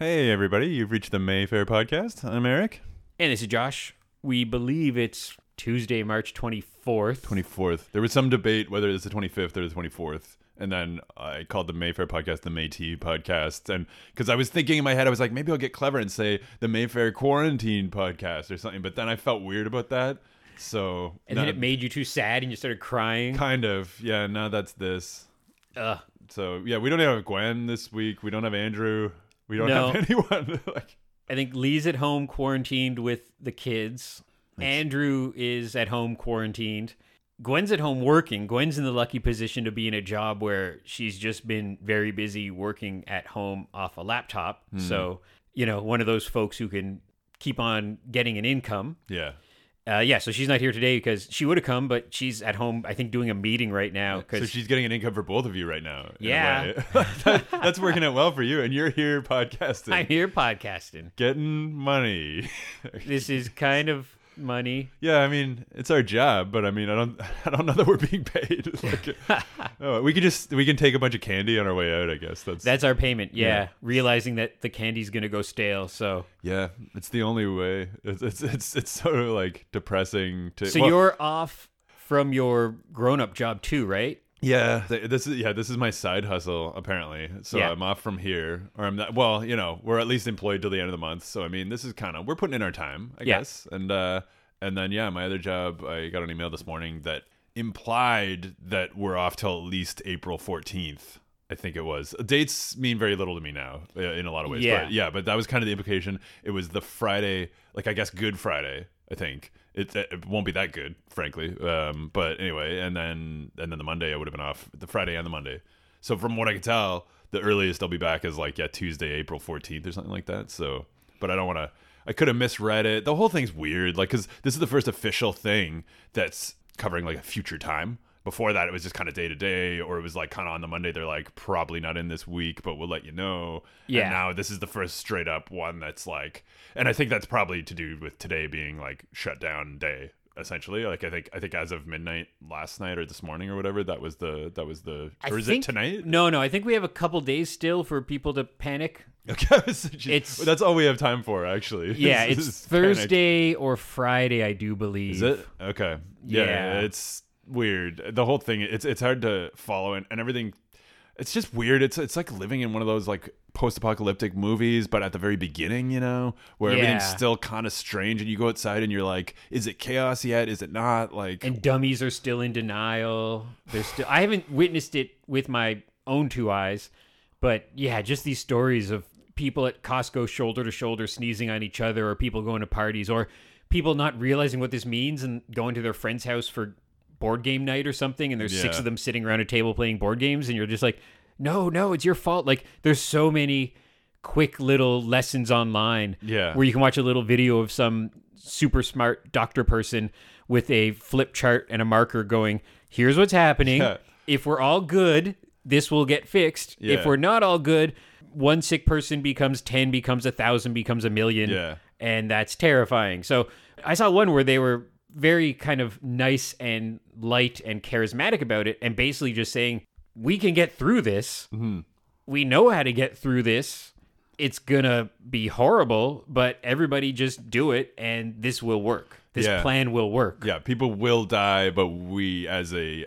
Hey everybody, you've reached the Mayfair podcast. I'm Eric. And this is Josh. We believe it's Tuesday, March 24th. 24th. There was some debate whether it's the 25th or the 24th. And then I called the Mayfair podcast the Métis podcast. And because I was thinking in my head, I was like, maybe I'll get clever and say the Mayfair Quarantine podcast or something. But then I felt weird about that. And then it made you too sad and you started crying? Kind of. Yeah, now that's this. Ugh. So yeah, we don't have Gwen this week. We don't have Andrew. We don't have anyone. I think Lee's at home quarantined with the kids. Thanks. Andrew is at home quarantined. Gwen's at home working. Gwen's in the lucky position to be in a job where she's just been very busy working at home off a laptop. Mm. So, you know, one of those folks who can keep on getting an income. Yeah. So she's not here today because she would have come, but she's at home, I think, doing a meeting right now. So she's getting an income for both of you right now. Yeah. That's working out well for you, and you're here podcasting. I'm here podcasting. Getting money. This is kind of money. Yeah, I mean, it's our job, but I mean, I don't know that we're being paid. We can take a bunch of candy on our way out, I guess. That's our payment. Yeah, realizing that the candy's gonna go stale. So yeah, it's the only way. It's sort of like depressing. You're off from your grown-up job too, right? Yeah, this is my side hustle apparently. So yeah. I'm off from here, or I'm not. Well, you know, we're at least employed till the end of the month. So I mean, this is kind of we're putting in our time, I guess. And then my other job, I got an email this morning that implied that we're off till at least April 14th. I think it was. Dates mean very little to me now in a lot of ways. Yeah, but that was kind of the implication. It was the Friday, I guess Good Friday. I think. It won't be that good, frankly. But anyway, and then the Monday I would have been off, the Friday and the Monday. So from what I can tell, the earliest I'll be back is Tuesday, April 14th or something like that. So, but I don't want to. I could have misread it. The whole thing's weird, because this is the first official thing that's covering a future time. Before that, it was just kind of day to day, or it was kind of on the Monday. They're probably not in this week, but we'll let you know. Yeah. And now this is the first straight up one that's and I think that's probably to do with today being shut down day essentially. I think as of midnight last night or this morning or whatever, that was the. Is it tonight? No. I think we have a couple days still for people to panic. Okay, that's all we have time for, actually. Yeah, it's Thursday panic. Or Friday, I do believe. Is it? Okay. Yeah. It's weird, the whole thing. It's hard to follow and everything. It's just weird. It's like living in one of those post-apocalyptic movies, but at the very beginning, you know, where everything's still kind of strange, and you go outside and you're is it chaos yet? Is it not? And dummies are still in denial. They're still. I haven't witnessed it with my own two eyes, but yeah, just these stories of people at Costco shoulder to shoulder sneezing on each other, or people going to parties, or people not realizing what this means and going to their friend's house for board game night or something, and there's six of them sitting around a table playing board games, and you're just no, it's your fault. There's so many quick little lessons online where you can watch a little video of some super smart doctor person with a flip chart and a marker going, here's what's happening. Yeah. If we're all good, this will get fixed. Yeah. If we're not all good, one sick person becomes 10, becomes 1,000, becomes a million. Yeah. And that's terrifying. So I saw one where they were very kind of nice and light and charismatic about it, and basically just saying, we can get through this. Mm-hmm. We know how to get through this. It's gonna be horrible, but everybody just do it, and this will work. This plan will work. Yeah, people will die, but we as a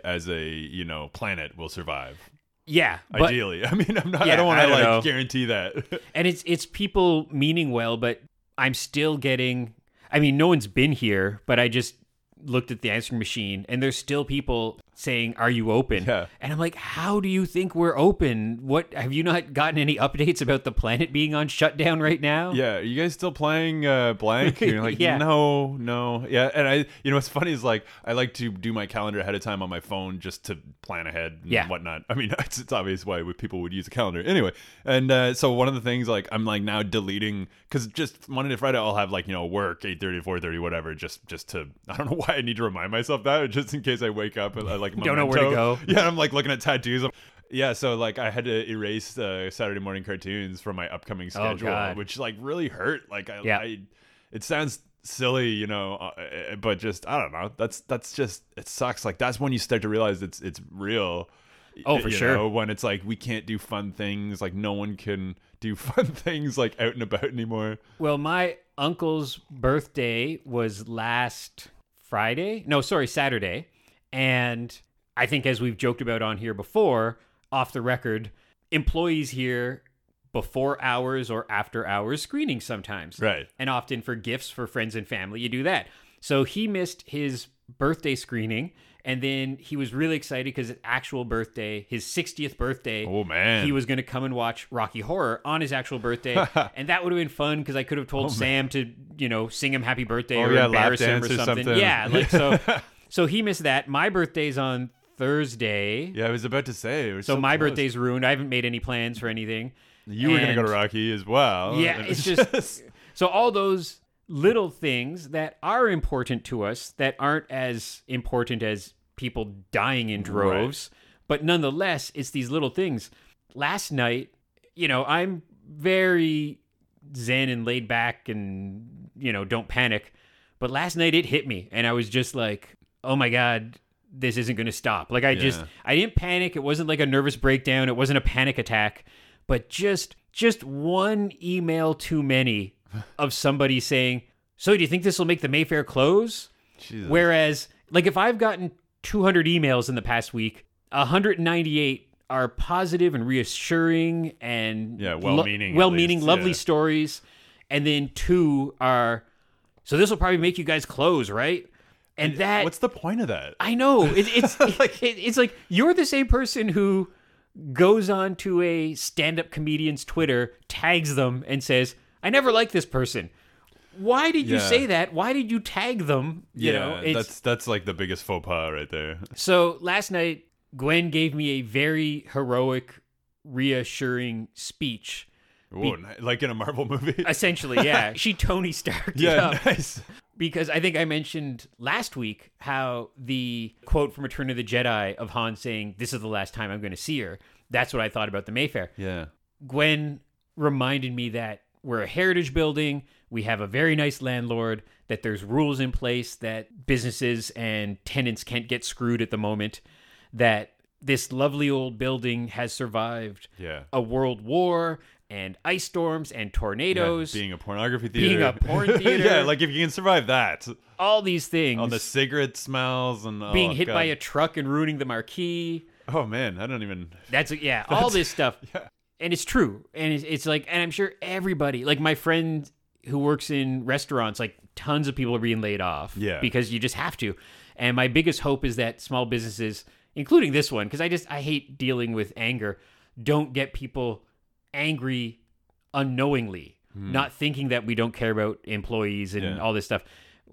planet will survive. Yeah, ideally. I mean, I'm not. Yeah, I don't want to guarantee that. And it's people meaning well, but I'm still getting. I mean, no one's been here, but I just looked at the answering machine, and there's still people saying, are you open? Yeah. And I'm like, how do you think we're open? What, have you not gotten any updates about the planet being on shutdown right now? Yeah. Are you guys still playing blank? And you're like, no. Yeah. And I, what's funny is I like to do my calendar ahead of time on my phone just to plan ahead and whatnot. I mean, it's obvious why people would use a calendar anyway. And so one of the things I'm now deleting, because just Monday to Friday, I'll have work 8:30, 4:30, whatever, just to, I don't know why I need to remind myself that, just in case I wake up and I don't know where to go. Yeah, I'm looking at tattoos. Yeah, so I had to erase Saturday morning cartoons from my upcoming schedule, which really hurt. It sounds silly, but just I don't know. That's just it sucks. That's when you start to realize it's real. Oh, for sure. When it's like, we can't do fun things. Like, no one can do fun things, like, out and about anymore. Well, my uncle's birthday was last Friday. No, sorry, Saturday. And I think, as we've joked about on here before, off the record, employees here before hours or after hours screening sometimes. Right. And often for gifts for friends and family, you do that. So he missed his birthday screening. And then he was really excited because his actual birthday, his 60th birthday, oh man, he was going to come and watch Rocky Horror on his actual birthday. And that would have been fun because I could have told Sam to, you know, sing him happy birthday or embarrass him or something. Yeah. Like, so he missed that. My birthday's on Thursday. Yeah, I was about to say. It was so my birthday's ruined. I haven't made any plans for anything. You were going to go to Rocky as well. Yeah, it's just... So all those little things that are important to us that aren't as important as people dying in droves, right, but nonetheless, it's these little things. Last night, you know, I'm very zen and laid back and, you know, don't panic. But last night it hit me and I was just like, oh my God, this isn't going to stop. Like I didn't panic. It wasn't like a nervous breakdown. It wasn't a panic attack. But just one email too many of somebody saying, so do you think this will make the Mayfair close? Jesus. Whereas, like, if I've gotten 200 emails in the past week, 198 are positive and reassuring and well-meaning lovely stories. And then 2 are, so this will probably make you guys close, right? And that... What's the point of that? I know. It's like, it's like you're the same person who goes on to a stand-up comedian's Twitter, tags them, and says, I never liked this person. Why did you say that? Why did you tag them? You know, that's like the biggest faux pas right there. So last night, Gwen gave me a very heroic, reassuring speech. Ooh, like in a Marvel movie? Essentially, yeah. She Tony Stark'd up. Nice. Because I think I mentioned last week how the quote from Return of the Jedi of Han saying, this is the last time I'm going to see her. That's what I thought about the Mayfair. Yeah. Gwen reminded me that we're a heritage building, we have a very nice landlord, that there's rules in place that businesses and tenants can't get screwed at the moment, that this lovely old building has survived a world war and ice storms and tornadoes. Yeah, being a pornography theater. Yeah, like if you can survive that. All these things. All the cigarette smells and being hit by a truck and ruining the marquee. Oh man, I don't even... all this stuff. Yeah. And it's true. And it's like, and I'm sure everybody, like my friend who works in restaurants, like tons of people are being laid off because you just have to. And my biggest hope is that small businesses, including this one, because I hate dealing with anger, don't get people angry unknowingly, not thinking that we don't care about employees and all this stuff.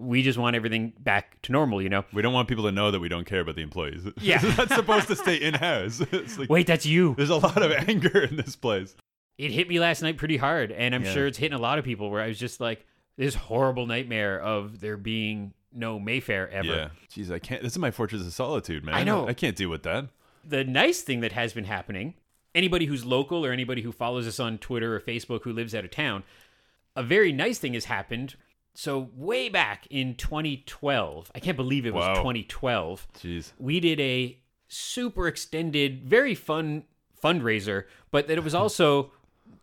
We just want everything back to normal, you know? We don't want people to know that we don't care about the employees. Yeah. That's supposed to stay in-house. It's like, wait, that's you. There's a lot of anger in this place. It hit me last night pretty hard, and I'm sure it's hitting a lot of people, where I was just like, this horrible nightmare of there being no Mayfair ever. Yeah. Jeez, I can't. This is my Fortress of Solitude, man. I know. I can't deal with that. The nice thing that has been happening, anybody who's local or anybody who follows us on Twitter or Facebook who lives out of town, a very nice thing has happened. So way back in 2012, I can't believe it was 2012. Jeez. We did a super extended, very fun fundraiser, but that it was also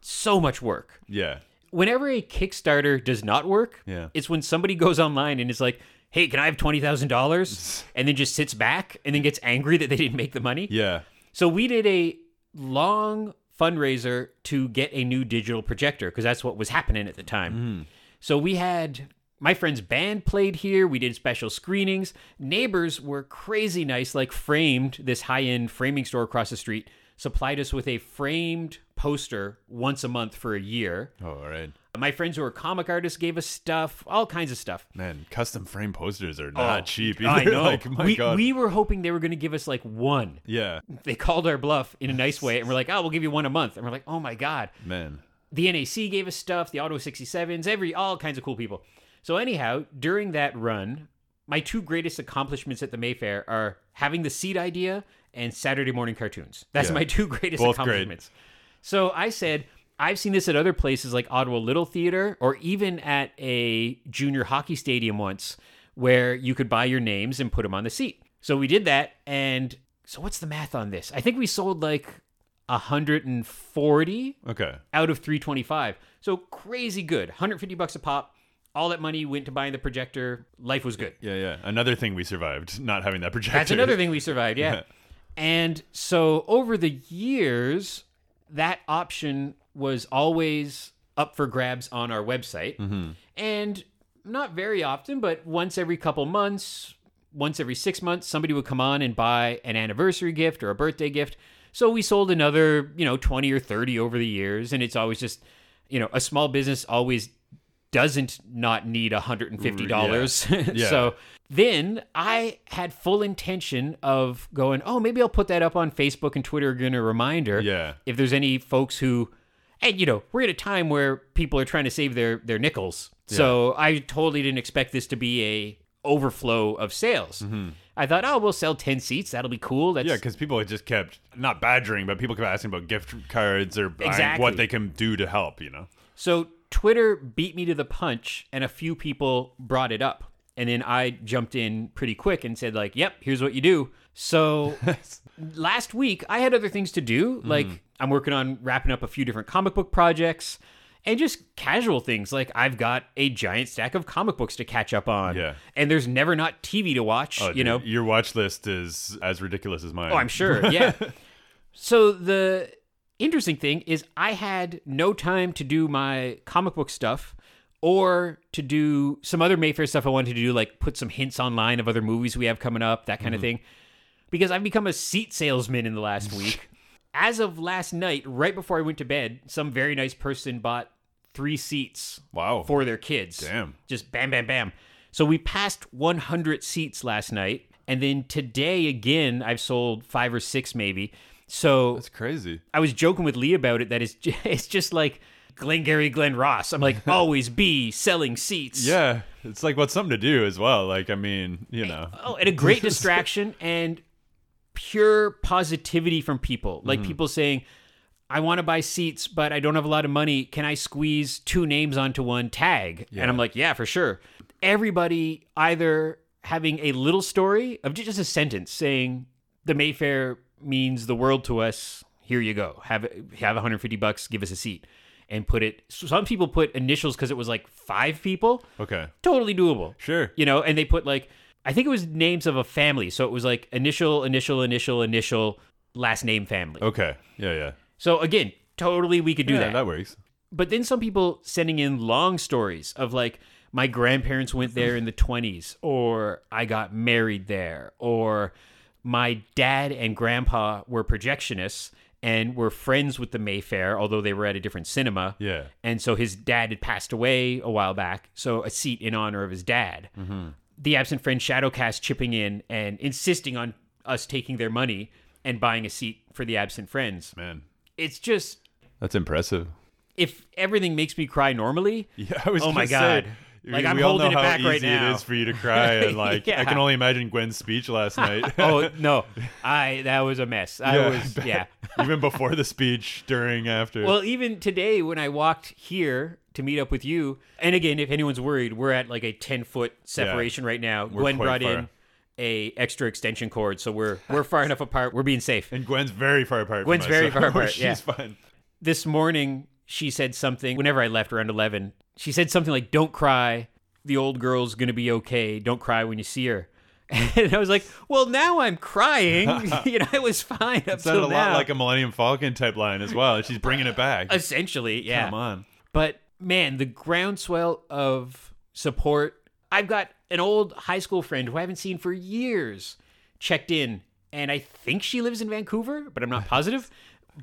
so much work. Yeah. Whenever a Kickstarter does not work, it's when somebody goes online and is like, hey, can I have $20,000? And then just sits back and then gets angry that they didn't make the money. Yeah. So we did a long fundraiser to get a new digital projector because that's what was happening at the time. Mm. So we had my friend's band played here. We did special screenings. Neighbors were crazy nice, like Framed, this high-end framing store across the street, supplied us with a framed poster once a month for a year. Oh, all right. My friends who are comic artists gave us stuff, all kinds of stuff. Man, custom frame posters are not cheap either. I know. Like, my God. We were hoping they were going to give us like one. Yeah. They called our bluff in a nice way, and we're like, oh, we'll give you one a month. And we're like, oh, my God. Man. The NAC gave us stuff, the Ottawa 67s, all kinds of cool people. So anyhow, during that run, my two greatest accomplishments at the Mayfair are having the seed idea and Saturday morning cartoons. That's my two greatest accomplishments. Great. So I said, I've seen this at other places like Ottawa Little Theater or even at a junior hockey stadium once where you could buy your names and put them on the seat. So we did that, and so what's the math on this? I think we sold like 140 out of 325. So crazy good. $150 a pop. All that money went to buying the projector. Life was good. Yeah, yeah. Another thing we survived, not having that projector. That's another thing we survived, yeah. And so over the years, that option was always up for grabs on our website. Mm-hmm. And not very often, but once every couple months, once every 6 months, somebody would come on and buy an anniversary gift or a birthday gift. So we sold another, 20 or 30 over the years. And it's always just, a small business always doesn't not need $150. Yeah. Yeah. So then I had full intention of going, oh, maybe I'll put that up on Facebook and Twitter again, a reminder. Yeah. If there's any folks who, and we're at a time where people are trying to save their nickels. Yeah. So I totally didn't expect this to be a overflow of sales. Mm-hmm. I thought, we'll sell 10 seats. That'll be cool. Yeah, because people just kept, not badgering, but people kept asking about gift cards or what they can do to help, So Twitter beat me to the punch, and a few people brought it up. And then I jumped in pretty quick and said, yep, here's what you do. So last week, I had other things to do. Mm-hmm. I'm working on wrapping up a few different comic book projects and just casual things. I've got a giant stack of comic books to catch up on. Yeah. And there's never not TV to watch, you know. Your watch list is as ridiculous as mine. Oh, I'm sure, yeah. So the interesting thing is I had no time to do my comic book stuff or to do some other Mayfair stuff I wanted to do, like put some hints online of other movies we have coming up, that kind of thing, because I've become a seat salesman in the last week. As of last night, right before I went to bed, some very nice person bought 3 seats for their kids. Damn. Just bam, bam, bam. So we passed 100 seats last night. And then today, again, I've sold 5 or 6 maybe. So that's crazy. I was joking with Lee about it. That it's just like Glengarry Glen Ross. I'm like, always be selling seats. Yeah, it's like what's something to do as well. And a great distraction and pure positivity from people. People saying, "I want to buy seats, but I don't have a lot of money. Can I squeeze 2 names onto one tag?" Yeah. And I'm like, "Yeah, for sure." Everybody either having a little story of just a sentence saying the Mayfair means the world to us. Here you go. Have $150. Give us a seat, and put it. Some people put initials because it was 5 people. Okay, totally doable. Sure, and they put I think it was names of a family. So it was initial, initial, initial, initial, last name family. Okay, yeah. So again, totally we could do that. Yeah, that works. But then some people sending in long stories of my grandparents went there in the 20s, or I got married there, or my dad and grandpa were projectionists and were friends with the Mayfair, although they were at a different cinema. Yeah. And so his dad had passed away a while back, so a seat in honor of his dad. Mm-hmm. The absent friend Shadowcast chipping in and insisting on us taking their money and buying a seat for the absent friends. Man. It's just... That's impressive. If everything makes me cry normally, oh my God. I'm holding it back right now. We all know how easy it is for you to cry. And yeah. I can only imagine Gwen's speech last night. Oh, no. That was a mess. I was. Even before the speech, during, after. Well, even today when I walked here to meet up with you, and again, if anyone's worried, we're at a 10-foot separation right now. Gwen brought in a extra extension cord, so we're far enough apart. We're being safe. And Gwen's very far apart. Yeah. She's fine. This morning, she said something, whenever I left around 11, she said something like, "Don't cry, the old girl's going to be okay. Don't cry when you see her." And I was like, well, now I'm crying. I was fine up till now. It sounded a lot like a Millennium Falcon type line as well. She's bringing it back. Essentially, yeah. Come on. But, man, the groundswell of support. I've got an old high school friend who I haven't seen for years checked in, and I think she lives in Vancouver, but I'm not positive,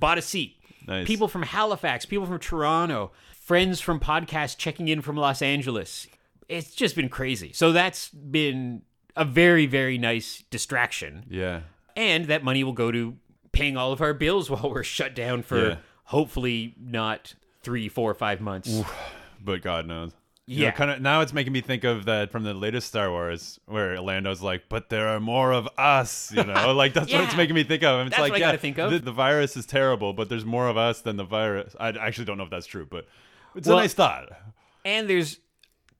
bought a seat. Nice. People from Halifax, people from Toronto, friends from podcasts checking in from Los Angeles. It's just been crazy. So that's been a very, very nice distraction. Yeah. And that money will go to paying all of our bills while we're shut down for hopefully not 3, 4, 5 months. Oof, but God knows. Yeah. Now it's making me think of that from the latest Star Wars where Lando's but there are more of us, that's what it's making me think of. And it's what I gotta think of. The virus is terrible, but there's more of us than the virus. I actually don't know if that's true, but it's a nice thought. And there's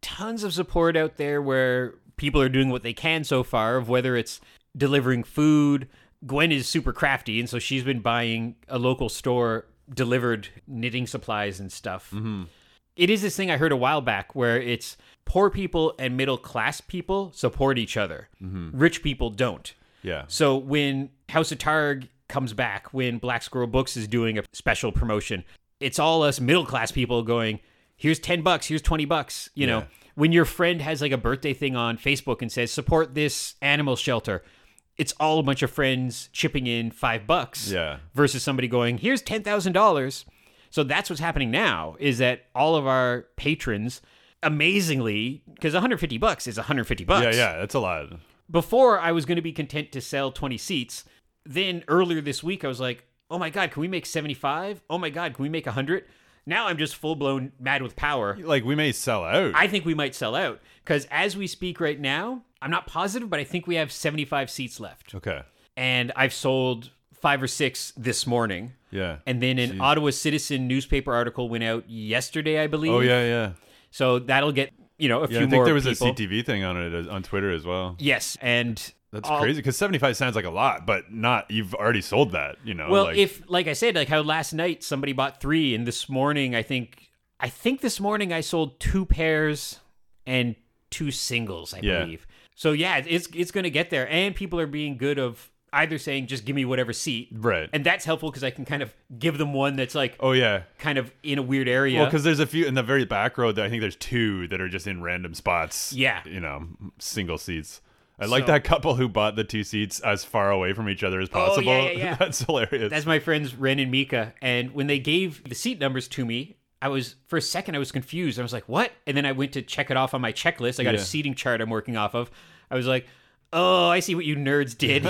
tons of support out there where people are doing what they can so far, of whether it's delivering food, Gwen is super crafty, and so she's been buying a local store delivered knitting supplies and stuff. Mm-hmm. It is this thing I heard a while back where it's poor people and middle class people support each other. Mm-hmm. Rich people don't. Yeah. So when House of Targ comes back, when Black Squirrel Books is doing a special promotion, it's all us middle class people going, here's $10, here's $20. You know, when your friend has like a birthday thing on Facebook and says, support this animal shelter, it's all a bunch of friends chipping in $5 versus somebody going, here's $10,000. So that's what's happening now, is that all of our patrons, amazingly, because $150 is $150. Yeah, that's a lot. Before, I was going to be content to sell 20 seats. Then earlier this week, I was like, oh my God, can we make 75? Oh my God, can we make 100? Now I'm just full-blown mad with power. Like, we may sell out. I think we might sell out, because as we speak right now, I'm not positive, but I think we have 75 seats left. Okay. And I've sold 5 or 6 this morning. Yeah. And then an Ottawa Citizen newspaper article went out yesterday, I believe. Oh, yeah. So that'll get, a few more people. I think there was a CTV thing on it on Twitter as well. Yes. And that's crazy, because 75 sounds like a lot, but not, you've already sold that, Well, like I said, how last night somebody bought 3, and this morning, I think this morning I sold 2 pairs and 2 singles, I believe. So yeah, it's going to get there. And people are being good of either saying, just give me whatever seat. Right. And that's helpful, because I can kind of give them one that's like, kind of in a weird area. Well, because there's a few in the very back row, that I think there's 2 that are just in random spots. Yeah. Single seats. I like that couple who bought the 2 seats as far away from each other as possible. Oh, yeah. That's hilarious. That's my friends Ren and Mika. And when they gave the seat numbers to me, for a second I was confused. I was like, what? And then I went to check it off on my checklist. I got a seating chart I'm working off of. I was like, oh, I see what you nerds did.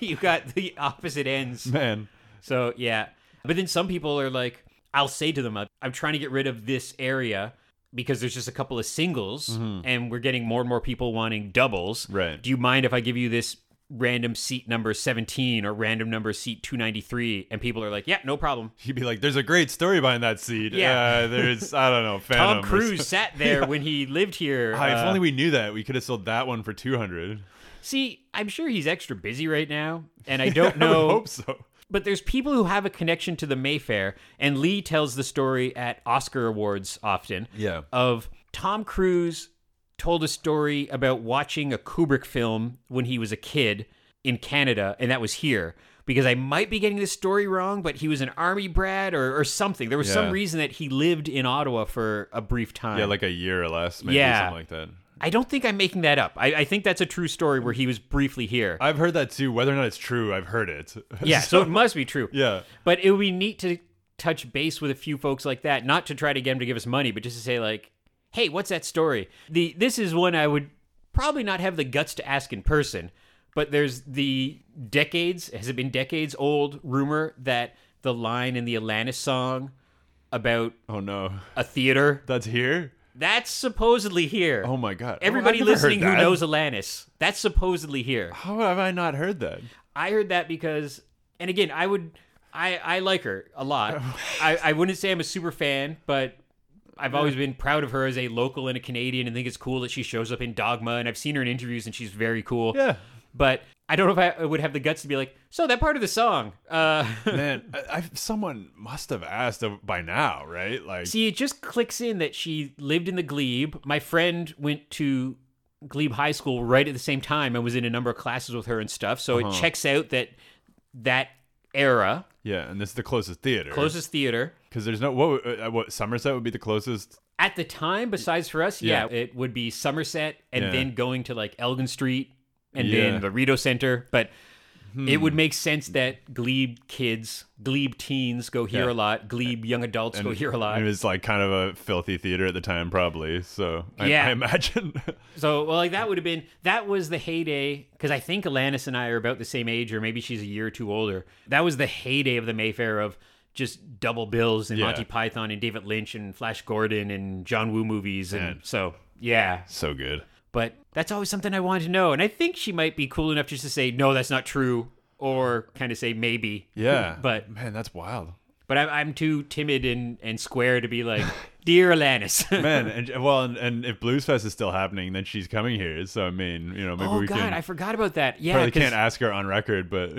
You got the opposite ends. Man. So, yeah. But then some people are like, I'll say to them, I'm trying to get rid of this area because there's just a couple of singles and we're getting more and more people wanting doubles. Right. Do you mind if I give you this random seat number 17 or random number seat 293? And people are like, yeah, no problem. You'd be like, there's a great story behind that seat. Yeah. There's, I don't know, Phantom. Tom Cruise sat there when he lived here. If only we knew that. We could have sold that one for $200. See, I'm sure he's extra busy right now, and I don't know. I would hope so. But there's people who have a connection to the Mayfair, and Lee tells the story at Oscar Awards often of Tom Cruise told a story about watching a Kubrick film when he was a kid in Canada, and that was here, because I might be getting this story wrong, but he was an army brat or something. There was some reason that he lived in Ottawa for a brief time. Yeah, like a year or less, maybe something like that. I don't think I'm making that up. I think that's a true story where he was briefly here. I've heard that too. Whether or not it's true, I've heard it. Yeah, so it must be true. Yeah. But it would be neat to touch base with a few folks like that, not to try to get them to give us money, but just to say like, hey, what's that story? This is one I would probably not have the guts to ask in person, but there's the has it been decades old rumor that the line in the Atlantis song about a theater. That's here? That's supposedly here. Oh, my God. Everybody listening who knows Alanis, that's supposedly here. How have I not heard that? I heard that because, and again, I like her a lot. I wouldn't say I'm a super fan, but I've always been proud of her as a local and a Canadian, and think it's cool that she shows up in Dogma, and I've seen her in interviews, and she's very cool. Yeah. But I don't know if I would have the guts to be like, so that part of the song. Man, someone must have asked by now, right? Like, see, it just clicks in that she lived in the Glebe. My friend went to Glebe High School right at the same time and was in a number of classes with her and stuff. So it checks out that era. Yeah, and this is the closest theater. Closest theater. Because there's no, what Somerset would be the closest? At the time, besides for us, it would be Somerset and then going to like Elgin Street. And then the Rideau Center. But it would make sense that Glebe teens go here a lot. Glebe young adults go here a lot. It was like kind of a filthy theater at the time, probably. So I imagine. So, well, like that was the heyday. Because I think Alanis and I are about the same age, or maybe she's a year or two older. That was the heyday of the Mayfair of just double bills and Monty Python and David Lynch and Flash Gordon and John Woo movies. And so, yeah. So good. But that's always something I wanted to know. And I think she might be cool enough just to say, no, that's not true. Or kind of say, maybe. Yeah. But man, that's wild. But I'm too timid and square to be like, Dear Alanis. Man, and if Blues Fest is still happening, then she's coming here. So, I mean, you know, maybe we can... Oh, God, I forgot about that. Yeah, probably can't ask her on record, but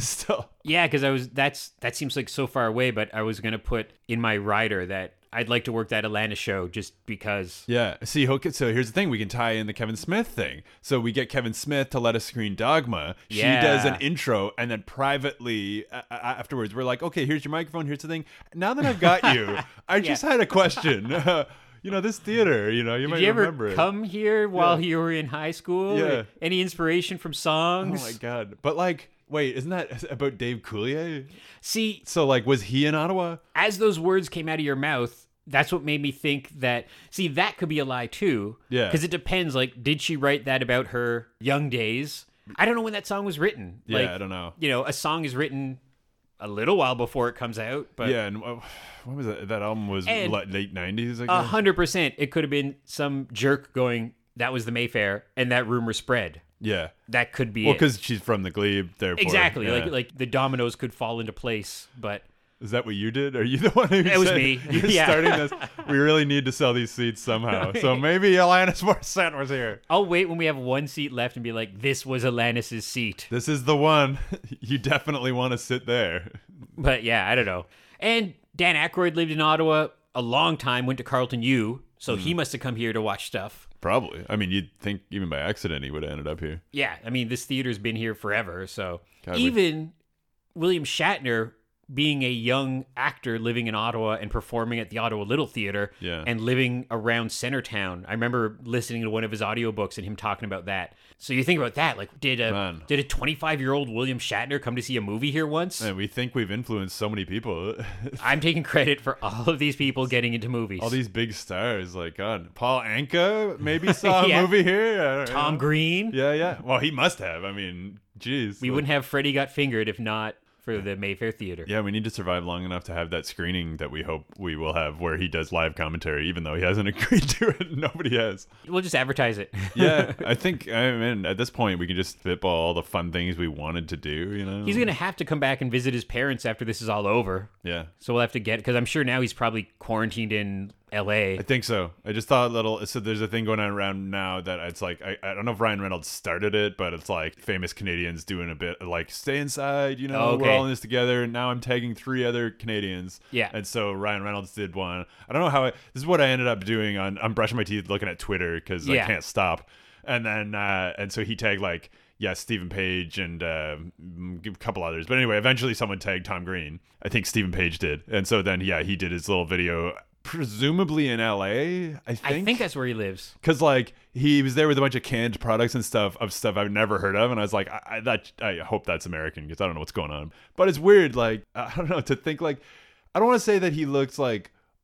still. Yeah, because that seems like so far away, but I was going to put in my rider that I'd like to work that Atlanta show just because. Yeah. See, so here's the thing. We can tie in the Kevin Smith thing. So we get Kevin Smith to let us screen Dogma. Yeah. She does an intro, and then privately afterwards, we're like, okay, here's your microphone. Here's the thing. Now that I've got you, I just had a question. This theater, you might remember it. Did you ever come here while you were in high school? Yeah. Any inspiration from songs? Oh, my God. But wait, isn't that about Dave Coulier? See... So, was he in Ottawa? As those words came out of your mouth, that's what made me think that... See, that could be a lie, too. Yeah. Because it depends. Did she write that about her young days? I don't know when that song was written. Yeah, I don't know. A song is written a little while before it comes out, but... Yeah, and what was that? That album was late 90s, I guess? 100%. It could have been some jerk going, that was the Mayfair, and that rumor spread. Yeah. That could be because she's from the Glebe, therefore. Exactly. Yeah. Like the dominoes could fall into place, but... Is that what you did? Are you the one who said... It was me. You're starting this. We really need to sell these seats somehow. So maybe Alanis Morissette was here. I'll wait when we have one seat left and be like, this was Alanis' seat. This is the one. You definitely want to sit there. But yeah, I don't know. And Dan Aykroyd lived in Ottawa a long time, went to Carleton U, so he must have come here to watch stuff. Probably. I mean, you'd think even by accident he would have ended up here. Yeah. I mean, this theater's been here forever. So William Shatner being a young actor living in Ottawa and performing at the Ottawa Little Theater and living around Centertown. I remember listening to one of his audiobooks and him talking about that. So you think about that. Did a 25-year-old William Shatner come to see a movie here once? Man, we think we've influenced so many people. I'm taking credit for all of these people getting into movies. All these big stars. God, Paul Anka maybe saw a movie here. Tom Green. Yeah. Well, he must have. I mean, geez. We wouldn't have Freddy Got Fingered if not... for the Mayfair Theater. Yeah, we need to survive long enough to have that screening that we hope we will have where he does live commentary, even though he hasn't agreed to it. Nobody has. We'll just advertise it. Yeah, I think, at this point, we can just spitball all the fun things we wanted to do, He's going to have to come back and visit his parents after this is all over. Yeah. So we'll have to because I'm sure now he's probably quarantined in LA. I think so. I just thought so there's a thing going on around now that it's I don't know if Ryan Reynolds started it, but it's famous Canadians doing a bit stay inside, okay. We're all in this together. And now I'm tagging three other Canadians. Yeah. And so Ryan Reynolds did one. I don't know how this is what I ended up doing I'm brushing my teeth looking at Twitter because I can't stop. And then, and so he tagged Stephen Page and a couple others. But anyway, eventually someone tagged Tom Green. I think Stephen Page did. And so then, he did his little video presumably in LA, I think. I think that's where he lives. Because, he was there with a bunch of canned products and stuff I've never heard of. And I was like, I hope that's American because I don't know what's going on. But it's weird, I don't know, to think, I don't want to say that he looks,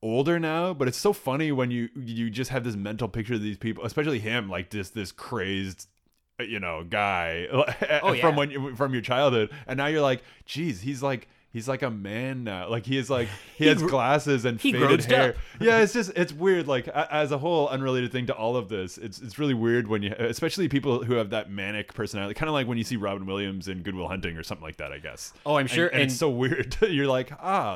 older now, but it's so funny when you just have this mental picture of these people, especially him, this crazed... guy from your childhood, and now you're geez, he's a man now. He has glasses and faded hair. Up. Yeah, it's weird. As a whole, unrelated thing to all of this, it's really weird when you, especially people who have that manic personality, kind of like when you see Robin Williams in Good Will Hunting or something like that. I guess. Oh, I'm sure. And it's so weird. You're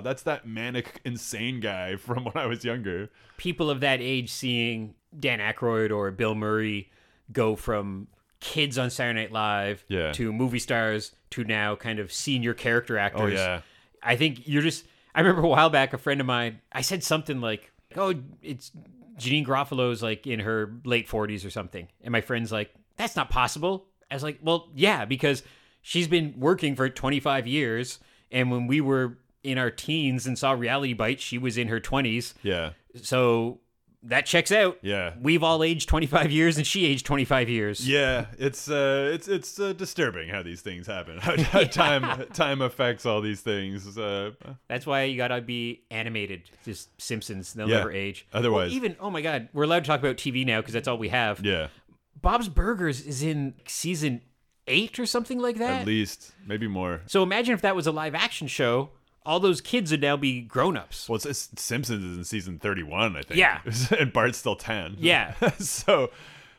that's that manic, insane guy from when I was younger. People of that age seeing Dan Aykroyd or Bill Murray go from kids on Saturday Night Live to movie stars to now kind of senior character actors. Oh, yeah. I think I remember a while back, a friend of mine, I said something it's Janine Garofalo's in her late 40s or something. And my friend's that's not possible. I was well, yeah, because she's been working for 25 years. And when we were in our teens and saw Reality Bites, she was in her 20s. Yeah. So... that checks out. Yeah. We've all aged 25 years and she aged 25 years. Yeah. It's disturbing how these things happen. How time affects all these things. That's why you got to be animated. Just Simpsons. They'll never age. Otherwise. Well, oh my God, we're allowed to talk about TV now because that's all we have. Yeah. Bob's Burgers is in season 8 or something like that. At least. Maybe more. So imagine if that was a live action show. All those kids would now be grown-ups. Well, it's Simpsons is in season 31, I think. Yeah. And Bart's still 10. Yeah. So,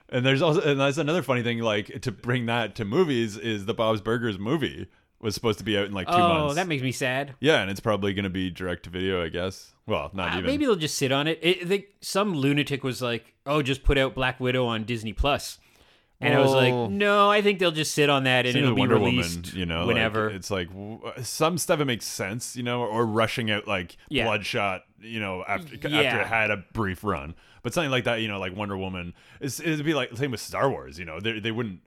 and there's also, and that's another funny thing, to bring that to movies is the Bob's Burgers movie. was supposed to be out in like 2 months. Oh, that makes me sad. Yeah, and it's probably going to be direct to video, I guess. Well, not even. Maybe they'll just sit on it. I think some lunatic was like, oh, just put out Black Widow on Disney Plus. And I was like, no, I think they'll just sit on that and it'll be released, you know, whenever. Like, it's like some stuff, it makes sense, you know, or rushing out like Bloodshot, you know, after it had a brief run. But something like that, you know, like Wonder Woman, it'd be like the same with Star Wars, you know, they wouldn't.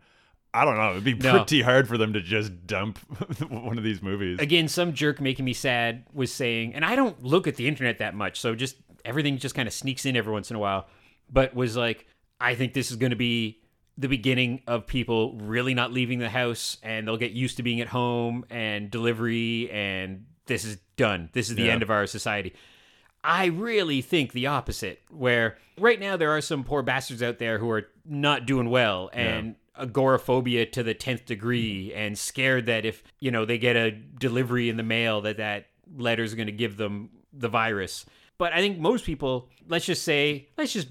I don't know. It'd be pretty hard for them to just dump one of these movies. Again, some jerk making me sad was saying, and I don't look at the internet that much, so just everything just kind of sneaks in every once in a while, but was like, I think this is going to be the beginning of people really not leaving the house, and they'll get used to being at home and delivery, and this is done. This is the end of our society. I really think the opposite, where right now there are some poor bastards out there who are not doing well, and agoraphobia to the 10th degree, and scared that if, you know, they get a delivery in the mail that letter is going to give them the virus. But I think most people, let's just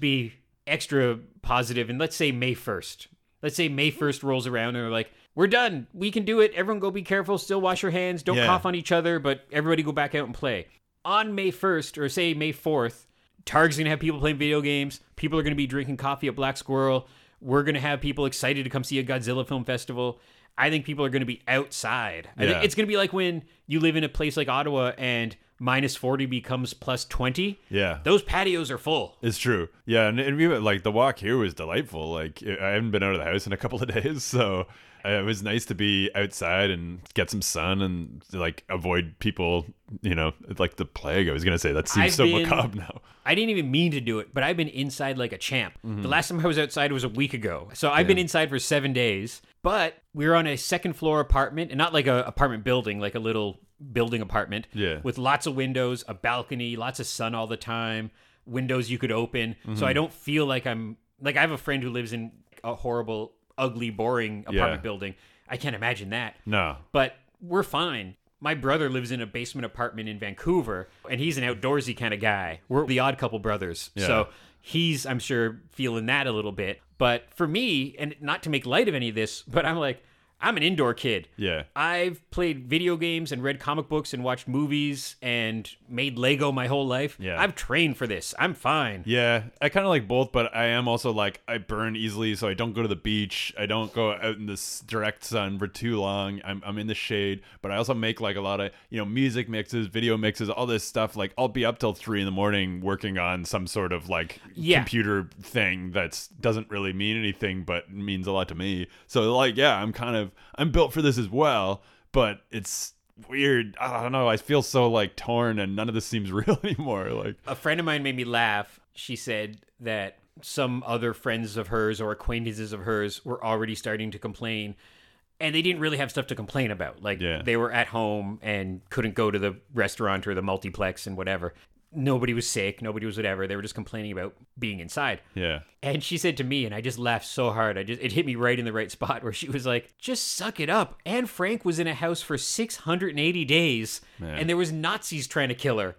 be extra positive, and let's say May 1st. Let's say May 1st rolls around and they're like, we're done. We can do it. Everyone go be careful. Still wash your hands. Don't cough on each other, but everybody go back out and play. On May 1st, or say May 4th, Targ's going to have people playing video games. People are going to be drinking coffee at Black Squirrel. We're going to have people excited to come see a Godzilla film festival. I think people are going to be outside. I think it's going to be like when you live in a place like Ottawa and minus 40 becomes plus 20. Yeah. Those patios are full. It's true. Yeah. And we, like, the walk here was delightful. Like, I haven't been out of the house in a couple of days. So it was nice to be outside and get some sun and, like, avoid people, you know, like the plague. I was going to say, that seems so macabre now. I didn't even mean to do it, but I've been inside like a champ. Mm-hmm. The last time I was outside was a week ago. So I've been inside for 7 days, but we were on a second floor apartment, and not like a apartment building, like a little building apartment with lots of windows, a balcony, lots of sun all the time, windows you could open. Mm-hmm. So I don't feel like I'm, like, I have a friend who lives in a horrible, ugly, boring apartment building. I can't imagine that. No. But we're fine. My brother lives in a basement apartment in Vancouver, and he's an outdoorsy kind of guy. We're the odd couple brothers. Yeah. So he's, I'm sure, feeling that a little bit. But for me, and not to make light of any of this, but I'm like, I'm an indoor kid. Yeah. I've played video games and read comic books and watched movies and made Lego my whole life. Yeah. I've trained for this. I'm fine. Yeah. I kind of like both, but I am also like, I burn easily, so I don't go to the beach. I don't go out in this direct sun for too long. I'm in the shade, but I also make like a lot of, you know, music mixes, video mixes, all this stuff. Like, I'll be up till 3 a.m. working on some sort of like computer thing that doesn't really mean anything, but means a lot to me. So like, yeah, I'm kind of, I'm built for this as well, but it's weird. I don't know. I feel so like torn, and none of this seems real anymore. Like, a friend of mine made me laugh. She said that some other friends of hers or acquaintances of hers were already starting to complain, and they didn't really have stuff to complain about. Like, they were at home and couldn't go to the restaurant or the multiplex and whatever. Nobody was sick. Nobody was whatever. They were just complaining about being inside. Yeah. And she said to me, and I just laughed so hard. It hit me right in the right spot, where she was like, just suck it up. Anne Frank was in a house for 680 days, man, and there was Nazis trying to kill her.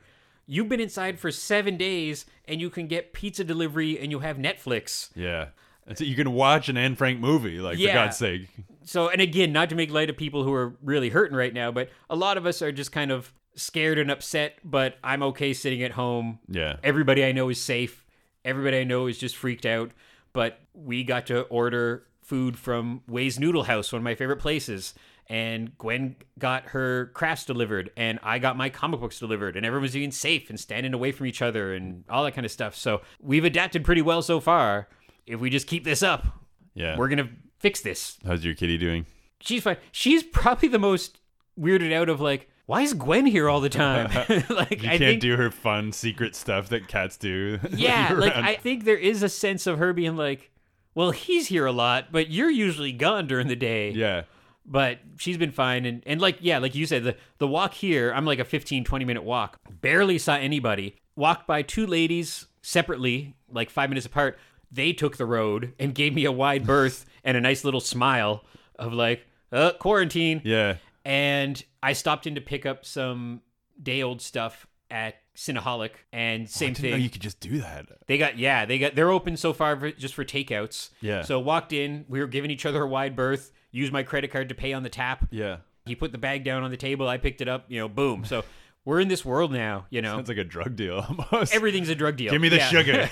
You've been inside for 7 days, and you can get pizza delivery, and you have Netflix. Yeah. So you can watch an Anne Frank movie, like, for God's sake. So, and again, not to make light of people who are really hurting right now, but a lot of us are just kind of scared and upset, but I'm okay sitting at home. Yeah. Everybody I know is safe. Everybody I know is just freaked out. But we got to order food from Way's Noodle House, one of my favorite places. And Gwen got her crafts delivered, and I got my comic books delivered, and everyone was being safe and standing away from each other and all that kind of stuff. So we've adapted pretty well so far. If we just keep this up, we're going to fix this. How's your kitty doing? She's fine. She's probably the most weirded out of, like, why is Gwen here all the time? Like, I think do her fun secret stuff that cats do. Yeah, like, I think there is a sense of her being like, well, he's here a lot, but you're usually gone during the day. Yeah. But she's been fine. And like, yeah, like you said, the walk here, I'm like a 15, 20-minute walk. Barely saw anybody. Walked by two ladies separately, like 5 minutes apart. They took the road and gave me a wide berth and a nice little smile of like, quarantine. Yeah. And I stopped in to pick up some day-old stuff at Cinnaholic, and same thing. I didn't know you could just do that. They're open so far just for takeouts. Yeah. So walked in, we were giving each other a wide berth, used my credit card to pay on the tap. Yeah. He put the bag down on the table. I picked it up. You know, boom. So we're in this world now, you know. Sounds like a drug deal almost. Everything's a drug deal. Give me the sugar.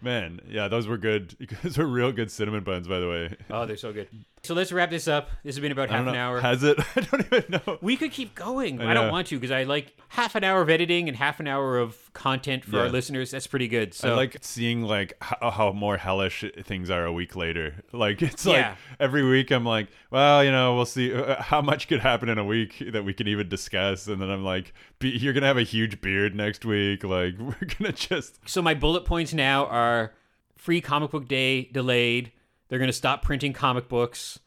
Man, yeah, those were good. Those were real good cinnamon buns, by the way. Oh, they're so good. So let's wrap this up. This has been about half an hour. Has it? I don't even know. We could keep going. I don't want to because I like half an hour of editing and half an hour of content for our listeners. That's pretty good. So I like seeing like how more hellish things are a week later. Like it's like every week I'm like, well, you know, we'll see how much could happen in a week that we can even discuss. And then I'm like, you're going to have a huge beard next week. Like we're going to just. So my bullet points now are. Free comic book day delayed. They're going to stop printing comic books.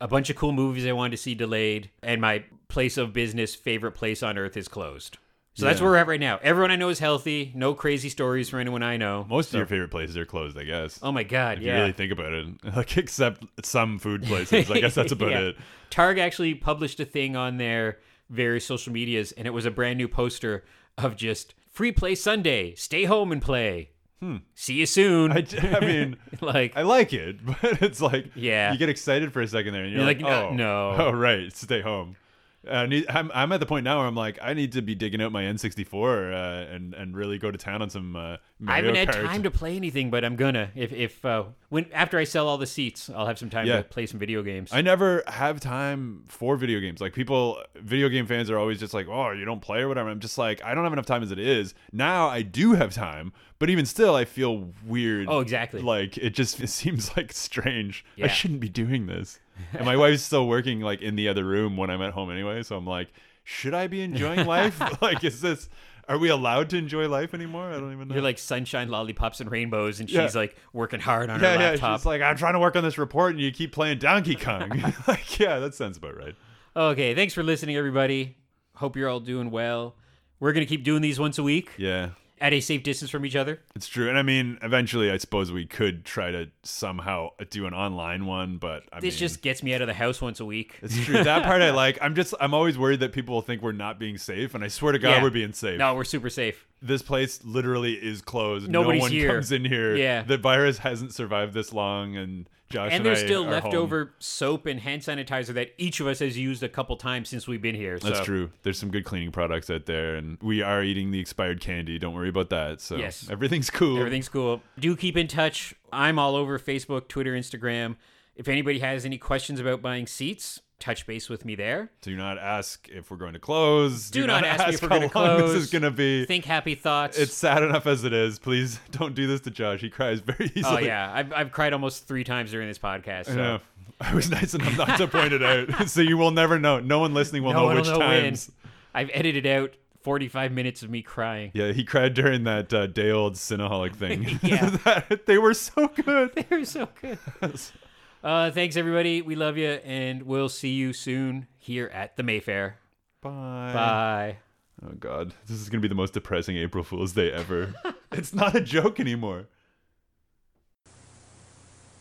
A bunch of cool movies I wanted to see delayed. And my place of business, favorite place on earth, is closed. So that's where we're at right now. Everyone I know is healthy. No crazy stories for anyone I know. Most of your favorite places are closed, I guess. Oh my God, if you really think about it. Like, except some food places. I guess that's about it. Targ actually published a thing on their various social medias, and it was a brand new poster of just, free play Sunday. Stay home and play. See you soon. I mean, like, I like it, but it's like, you get excited for a second there, and you're like no. Oh, right, stay home. I'm at the point now where I'm like, I need to be digging out my N64 and really go to town on some Mario Kart. I haven't had time to play anything, but I'm gonna. After I sell all the seats, I'll have some time to play some video games. I never have time for video games. Like video game fans are always just like, oh, you don't play or whatever. I'm just like, I don't have enough time as it is. Now I do have time, but even still, I feel weird. Oh, exactly. Like it seems like strange. Yeah. I shouldn't be doing this. And my wife's still working like in the other room when I'm at home anyway. So I'm like, should I be enjoying life? Like, are we allowed to enjoy life anymore? I don't even know. You're like sunshine, lollipops, and rainbows. And she's like working hard on her laptop. Yeah, she's like, I'm trying to work on this report and you keep playing Donkey Kong. Like, yeah, that sounds about right. Okay. Thanks for listening, everybody. Hope you're all doing well. We're going to keep doing these once a week. Yeah. At a safe distance from each other. It's true. And I mean, eventually, I suppose we could try to somehow do an online one, but this just gets me out of the house once a week. It's true. That part I like. I'm always worried that people will think we're not being safe. And I swear to God, we're being safe. No, we're super safe. This place literally is closed. No one comes in here. Yeah. The virus hasn't survived this long. And Josh and there's still leftover soap and hand sanitizer that each of us has used a couple times since we've been here. So. That's true. There's some good cleaning products out there. And we are eating the expired candy. Don't worry about that. So everything's cool. Everything's cool. Do keep in touch. I'm all over Facebook, Twitter, Instagram. If anybody has any questions about buying seats, touch base with me there. Do not ask if we're going to close. Do not ask me if we're going to close. This is going to be. Think happy thoughts. It's sad enough as it is. Please don't do this to Josh. He cries very easily. Oh yeah, I've cried almost 3 times during this podcast. So. I know. I was nice enough not to point it out, so you will never know. No one listening will know which times. I've edited out 45 minutes of me crying. Yeah, he cried during that day-old Cinnaholic thing. Yeah, they were so good. They were so good. Thanks, everybody. We love you, and we'll see you soon here at the Mayfair. Bye. Oh, God. This is going to be the most depressing April Fool's Day ever. It's not a joke anymore.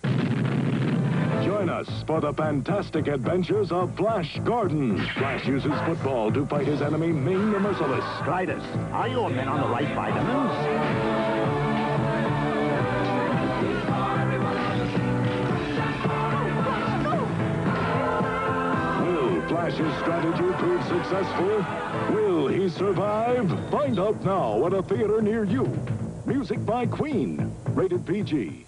Join us for the fantastic adventures of Flash Gordon. Flash uses football to fight his enemy, Ming the Merciless. Riders, are your men on the right vitamins? Flash's strategy proved successful? Will he survive? Find out now at a theater near you. Music by Queen. Rated PG.